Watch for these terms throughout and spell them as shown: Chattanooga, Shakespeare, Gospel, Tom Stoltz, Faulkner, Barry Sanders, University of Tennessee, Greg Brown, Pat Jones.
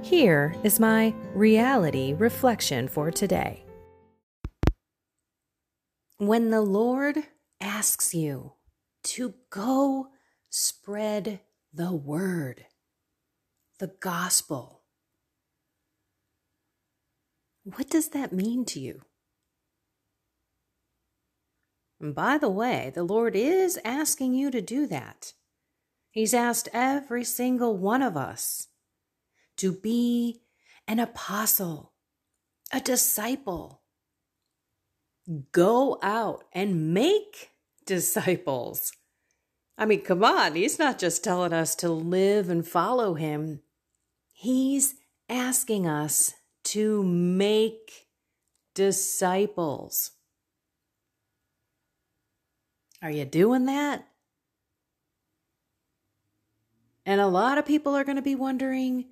Here is my reality reflection for today. When the Lord asks you to go spread the word, the gospel, what does that mean to you? And by the way, the Lord is asking you to do that. He's asked every single one of us to be an apostle, a disciple. Go out and make disciples. I mean, come on, he's not just telling us to live and follow him. He's asking us to make disciples. Are you doing that? And a lot of people are going to be wondering,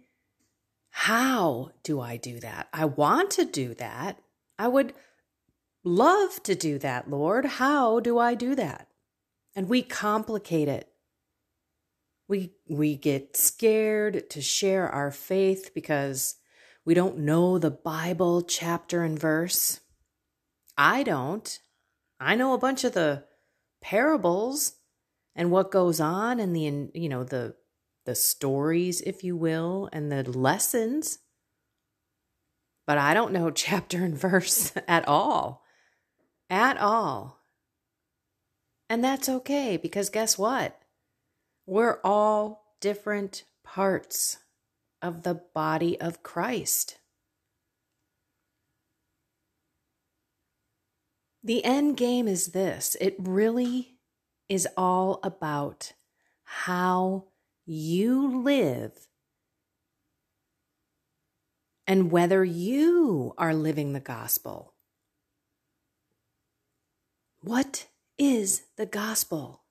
how do I do that? I want to do that. I would love to do that, Lord. How do I do that? And we complicate it. We get scared to share our faith because we don't know the Bible chapter and verse. I don't. I know a bunch of the parables and what goes on and the stories, if you will, and the lessons. But I don't know chapter and verse at all. At all. And that's okay, because guess what? We're all different parts of the body of Christ. The end game is this. It really is all about how you live, and whether you are living the gospel. What is the gospel?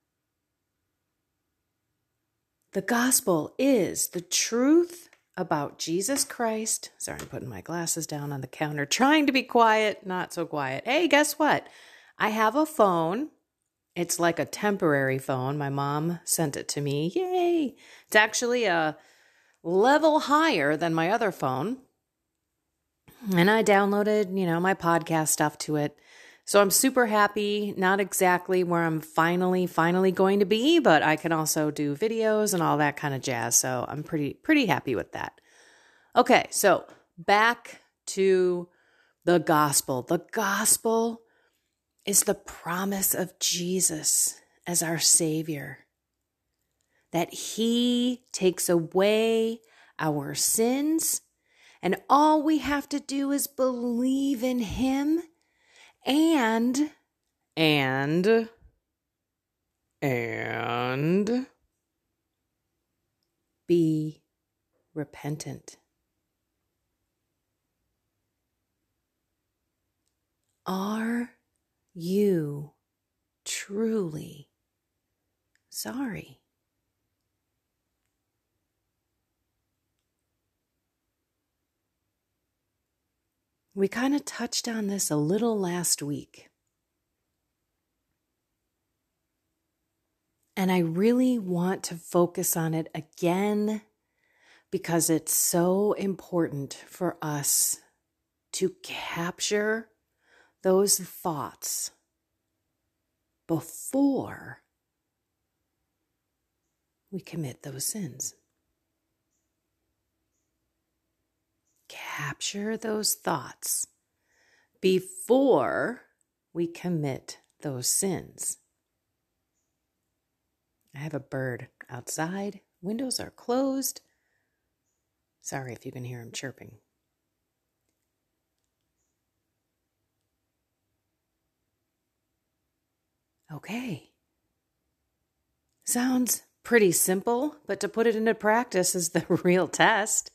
The gospel is the truth about Jesus Christ. Sorry, I'm putting my glasses down on the counter, trying to be quiet, not so quiet. Hey, guess what? I have a phone. It's like a temporary phone. My mom sent it to me. Yay! It's actually a level higher than my other phone. And I downloaded, my podcast stuff to it. So I'm super happy. Not exactly where I'm finally going to be, but I can also do videos and all that kind of jazz. So I'm pretty happy with that. Okay, so back to the gospel. The gospel is the promise of Jesus as our Savior, that he takes away our sins, and all we have to do is believe in him and be repentant. Are you truly sorry? We kind of touched on this a little last week. And I really want to focus on it again because it's so important for us to capture those thoughts before we commit those sins. Capture those thoughts before we commit those sins. I have a bird outside. Windows are closed. Sorry if you can hear him chirping. Okay. Sounds pretty simple, but to put it into practice is the real test.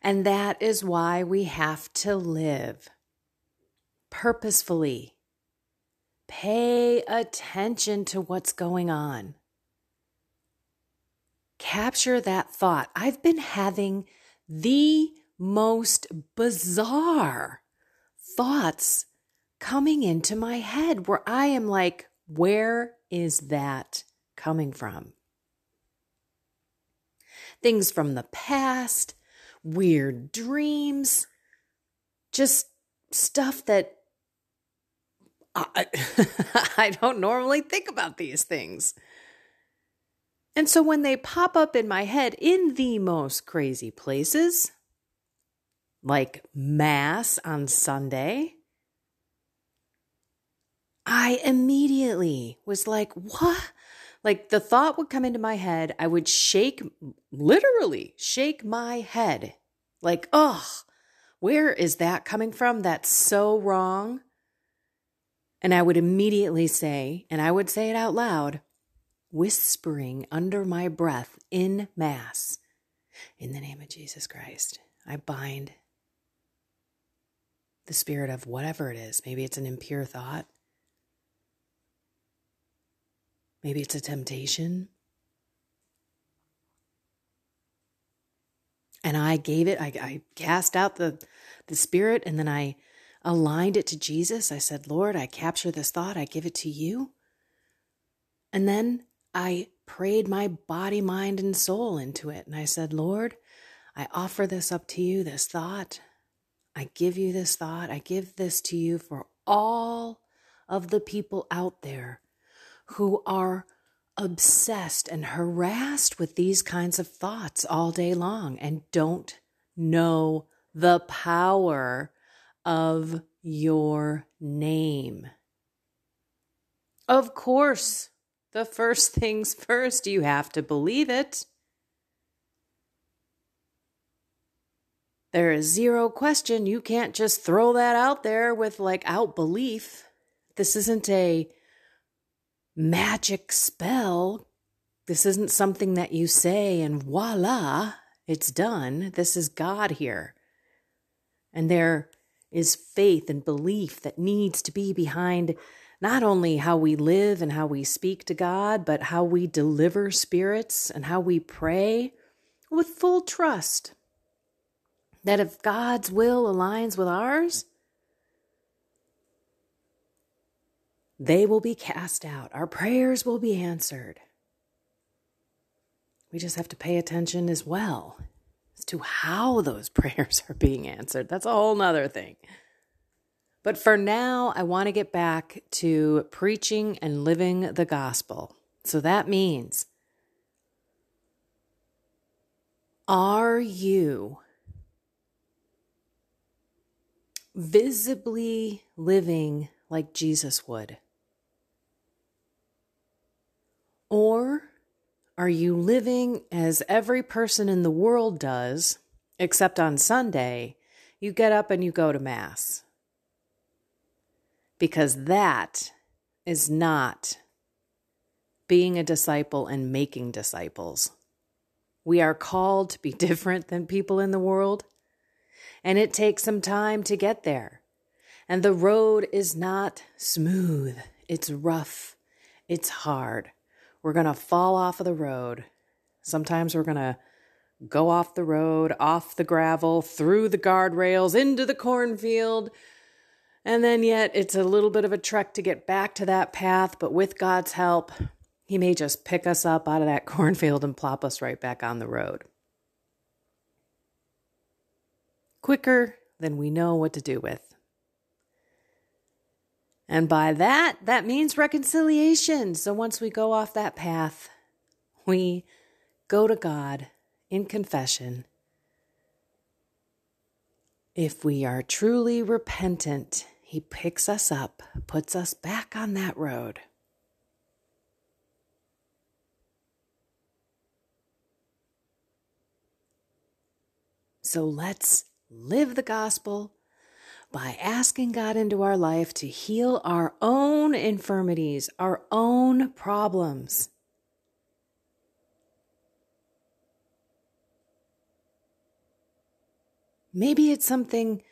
And that is why we have to live purposefully. Pay attention to what's going on. Capture that thought. I've been having the most bizarre thoughts coming into my head where I am like, where is that coming from? Things from the past, weird dreams, just stuff that I don't normally think about these things. And so when they pop up in my head in the most crazy places, like Mass on Sunday, I immediately was like, what? Like the thought would come into my head. I would literally shake my head. Like, oh, where is that coming from? That's so wrong. And I would immediately say, and I would say it out loud, whispering under my breath in Mass, in the name of Jesus Christ, I bind the spirit of whatever it is. Maybe it's an impure thought. Maybe it's a temptation. And I gave it, I cast out the spirit, and then I aligned it to Jesus. I said, Lord, I capture this thought. I give it to you. And then I prayed my body, mind, and soul into it. And I said, Lord, I offer this up to you, this thought. I give you this thought. I give this to you for all of the people out there who are obsessed and harassed with these kinds of thoughts all day long and don't know the power of your name. Of course, the first things first, you have to believe it. There is zero question. You can't just throw that out there with out belief. This isn't a magic spell. This isn't something that you say and voila, it's done. This is God here. And there is faith and belief that needs to be behind not only how we live and how we speak to God, but how we deliver spirits and how we pray with full trust that if God's will aligns with ours, they will be cast out. Our prayers will be answered. We just have to pay attention as well as to how those prayers are being answered. That's a whole nother thing. But for now, I want to get back to preaching and living the gospel. So that means, are you visibly living like Jesus would? Or are you living as every person in the world does, except on Sunday, you get up and you go to Mass? Because that is not being a disciple and making disciples. We are called to be different than people in the world, and it takes some time to get there. And the road is not smooth. It's rough. It's hard. We're going to fall off of the road. Sometimes we're going to go off the road, off the gravel, through the guardrails, into the cornfield. And then yet it's a little bit of a trek to get back to that path, but with God's help, he may just pick us up out of that cornfield and plop us right back on the road. Quicker than we know what to do with. And by that means reconciliation. So once we go off that path, we go to God in confession. If we are truly repentant, He picks us up, puts us back on that road. So let's live the gospel by asking God into our life to heal our own infirmities, our own problems. Maybe it's something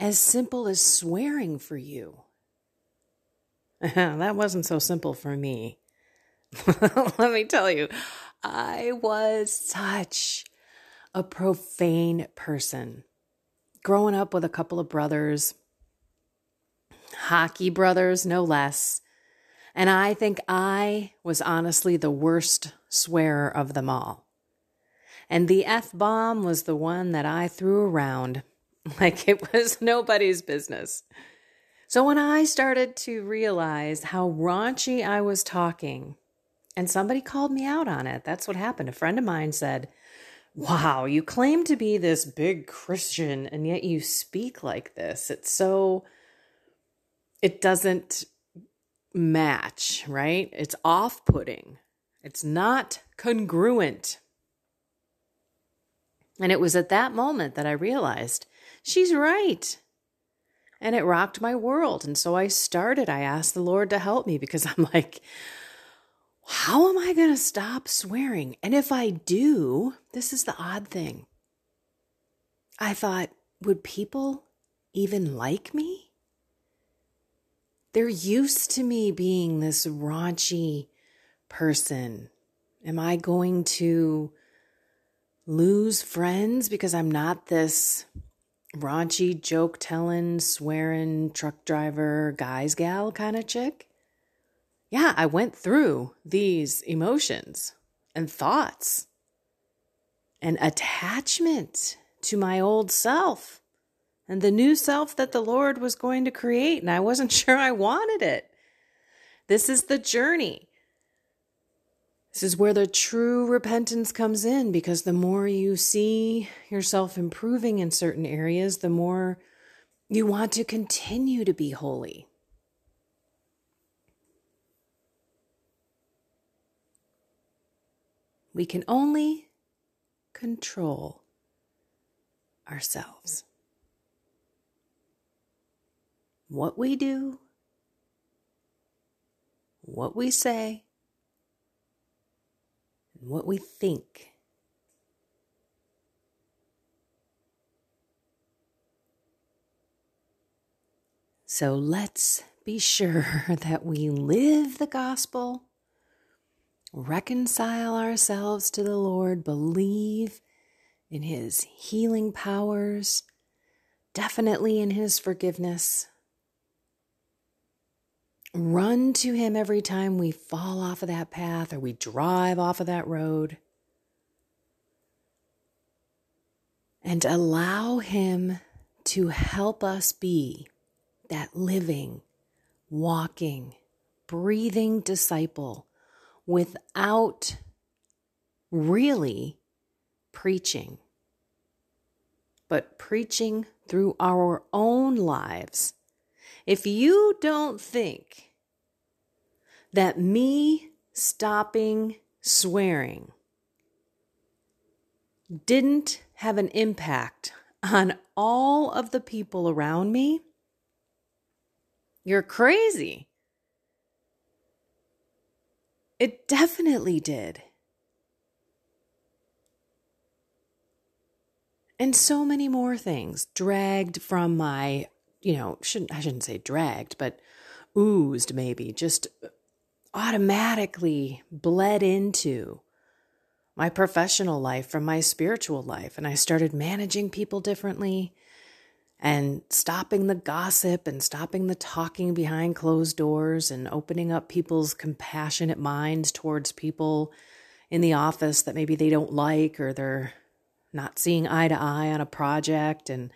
as simple as swearing for you. That wasn't so simple for me. Let me tell you, I was such a profane person. Growing up with a couple of brothers, hockey brothers, no less. And I think I was honestly the worst swearer of them all. And the F-bomb was the one that I threw around like it was nobody's business. So when I started to realize how raunchy I was talking, and somebody called me out on it, that's what happened. A friend of mine said, "Wow, you claim to be this big Christian, and yet you speak like this. It doesn't match, right? It's off-putting. It's not congruent." And it was at that moment that I realized she's right. And it rocked my world. And so I asked the Lord to help me, because I'm like, how am I going to stop swearing? And if I do, this is the odd thing. I thought, would people even like me? They're used to me being this raunchy person. Am I going to lose friends because I'm not this raunchy, joke-telling, swearing, truck driver, guys, gal kind of chick? Yeah, I went through these emotions and thoughts and attachment to my old self and the new self that the Lord was going to create, and I wasn't sure I wanted it. This is the journey. This is where the true repentance comes in, because the more you see yourself improving in certain areas, the more you want to continue to be holy. We can only control ourselves. What we do, what we say, and what we think. So let's be sure that we live the gospel. Reconcile ourselves to the Lord, believe in His healing powers, definitely in His forgiveness. Run to Him every time we fall off of that path or we drive off of that road. And allow Him to help us be that living, walking, breathing disciple, without really preaching, but preaching through our own lives. If you don't think that me stopping swearing didn't have an impact on all of the people around me, you're crazy. It definitely did. And so many more things dragged from my, I shouldn't say dragged, but oozed maybe, just automatically bled into my professional life from my spiritual life. And I started managing people differently and stopping the gossip and stopping the talking behind closed doors and opening up people's compassionate minds towards people in the office that maybe they don't like or they're not seeing eye to eye on a project. And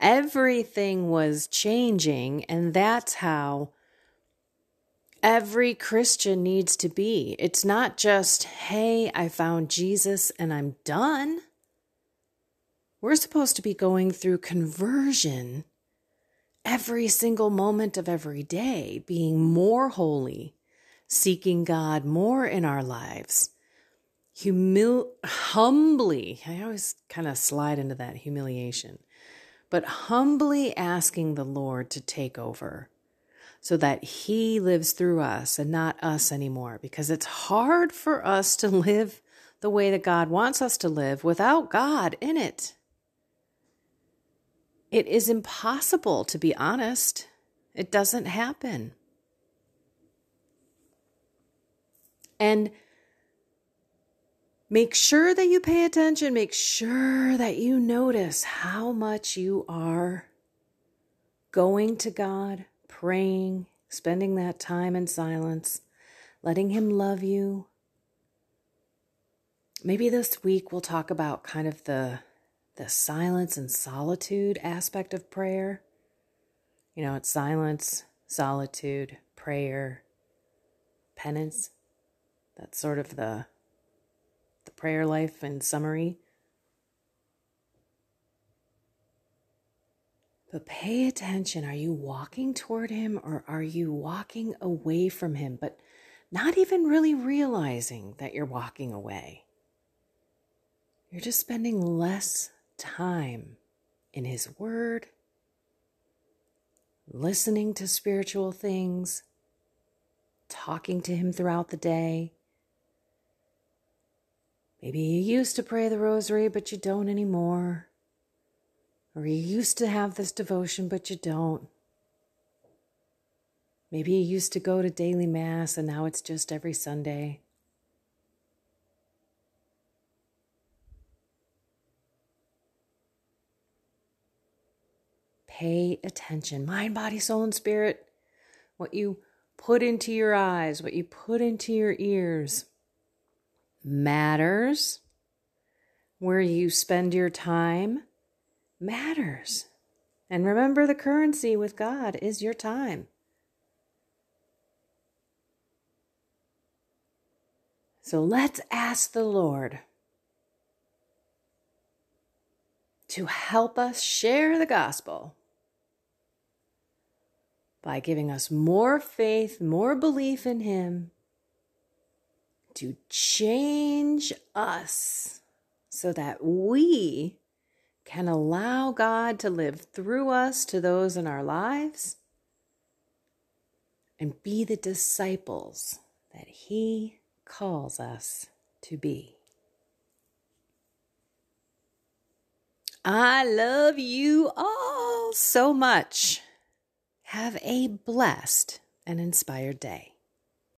everything was changing, and that's how every Christian needs to be. It's not just, hey, I found Jesus and I'm done. We're supposed to be going through conversion every single moment of every day being more holy, seeking God more in our lives, humbly, I always kind of slide into that humiliation, but humbly asking the Lord to take over so that he lives through us and not us anymore, because it's hard for us to live the way that God wants us to live without God in it. It is impossible, to be honest. It doesn't happen. And make sure that you pay attention. Make sure that you notice how much you are going to God, praying, spending that time in silence, letting him love you. Maybe this week we'll talk about kind of the silence and solitude aspect of prayer. You know, it's silence, solitude, prayer, penance. That's sort of the prayer life in summary. But pay attention. Are you walking toward him or are you walking away from him, but not even really realizing that you're walking away? You're just spending less time in his word, listening to spiritual things, talking to him throughout the day. Maybe you used to pray the rosary, but you don't anymore. Or you used to have this devotion, but you don't. Maybe you used to go to daily mass, and now it's just every Sunday. Pay attention. Mind, body, soul, and spirit. What you put into your eyes, what you put into your ears matters. Where you spend your time matters. And remember, the currency with God is your time. So let's ask the Lord to help us share the gospel by giving us more faith, more belief in him, to change us so that we can allow God to live through us to those in our lives and be the disciples that he calls us to be. I love you all so much. Have a blessed and inspired day.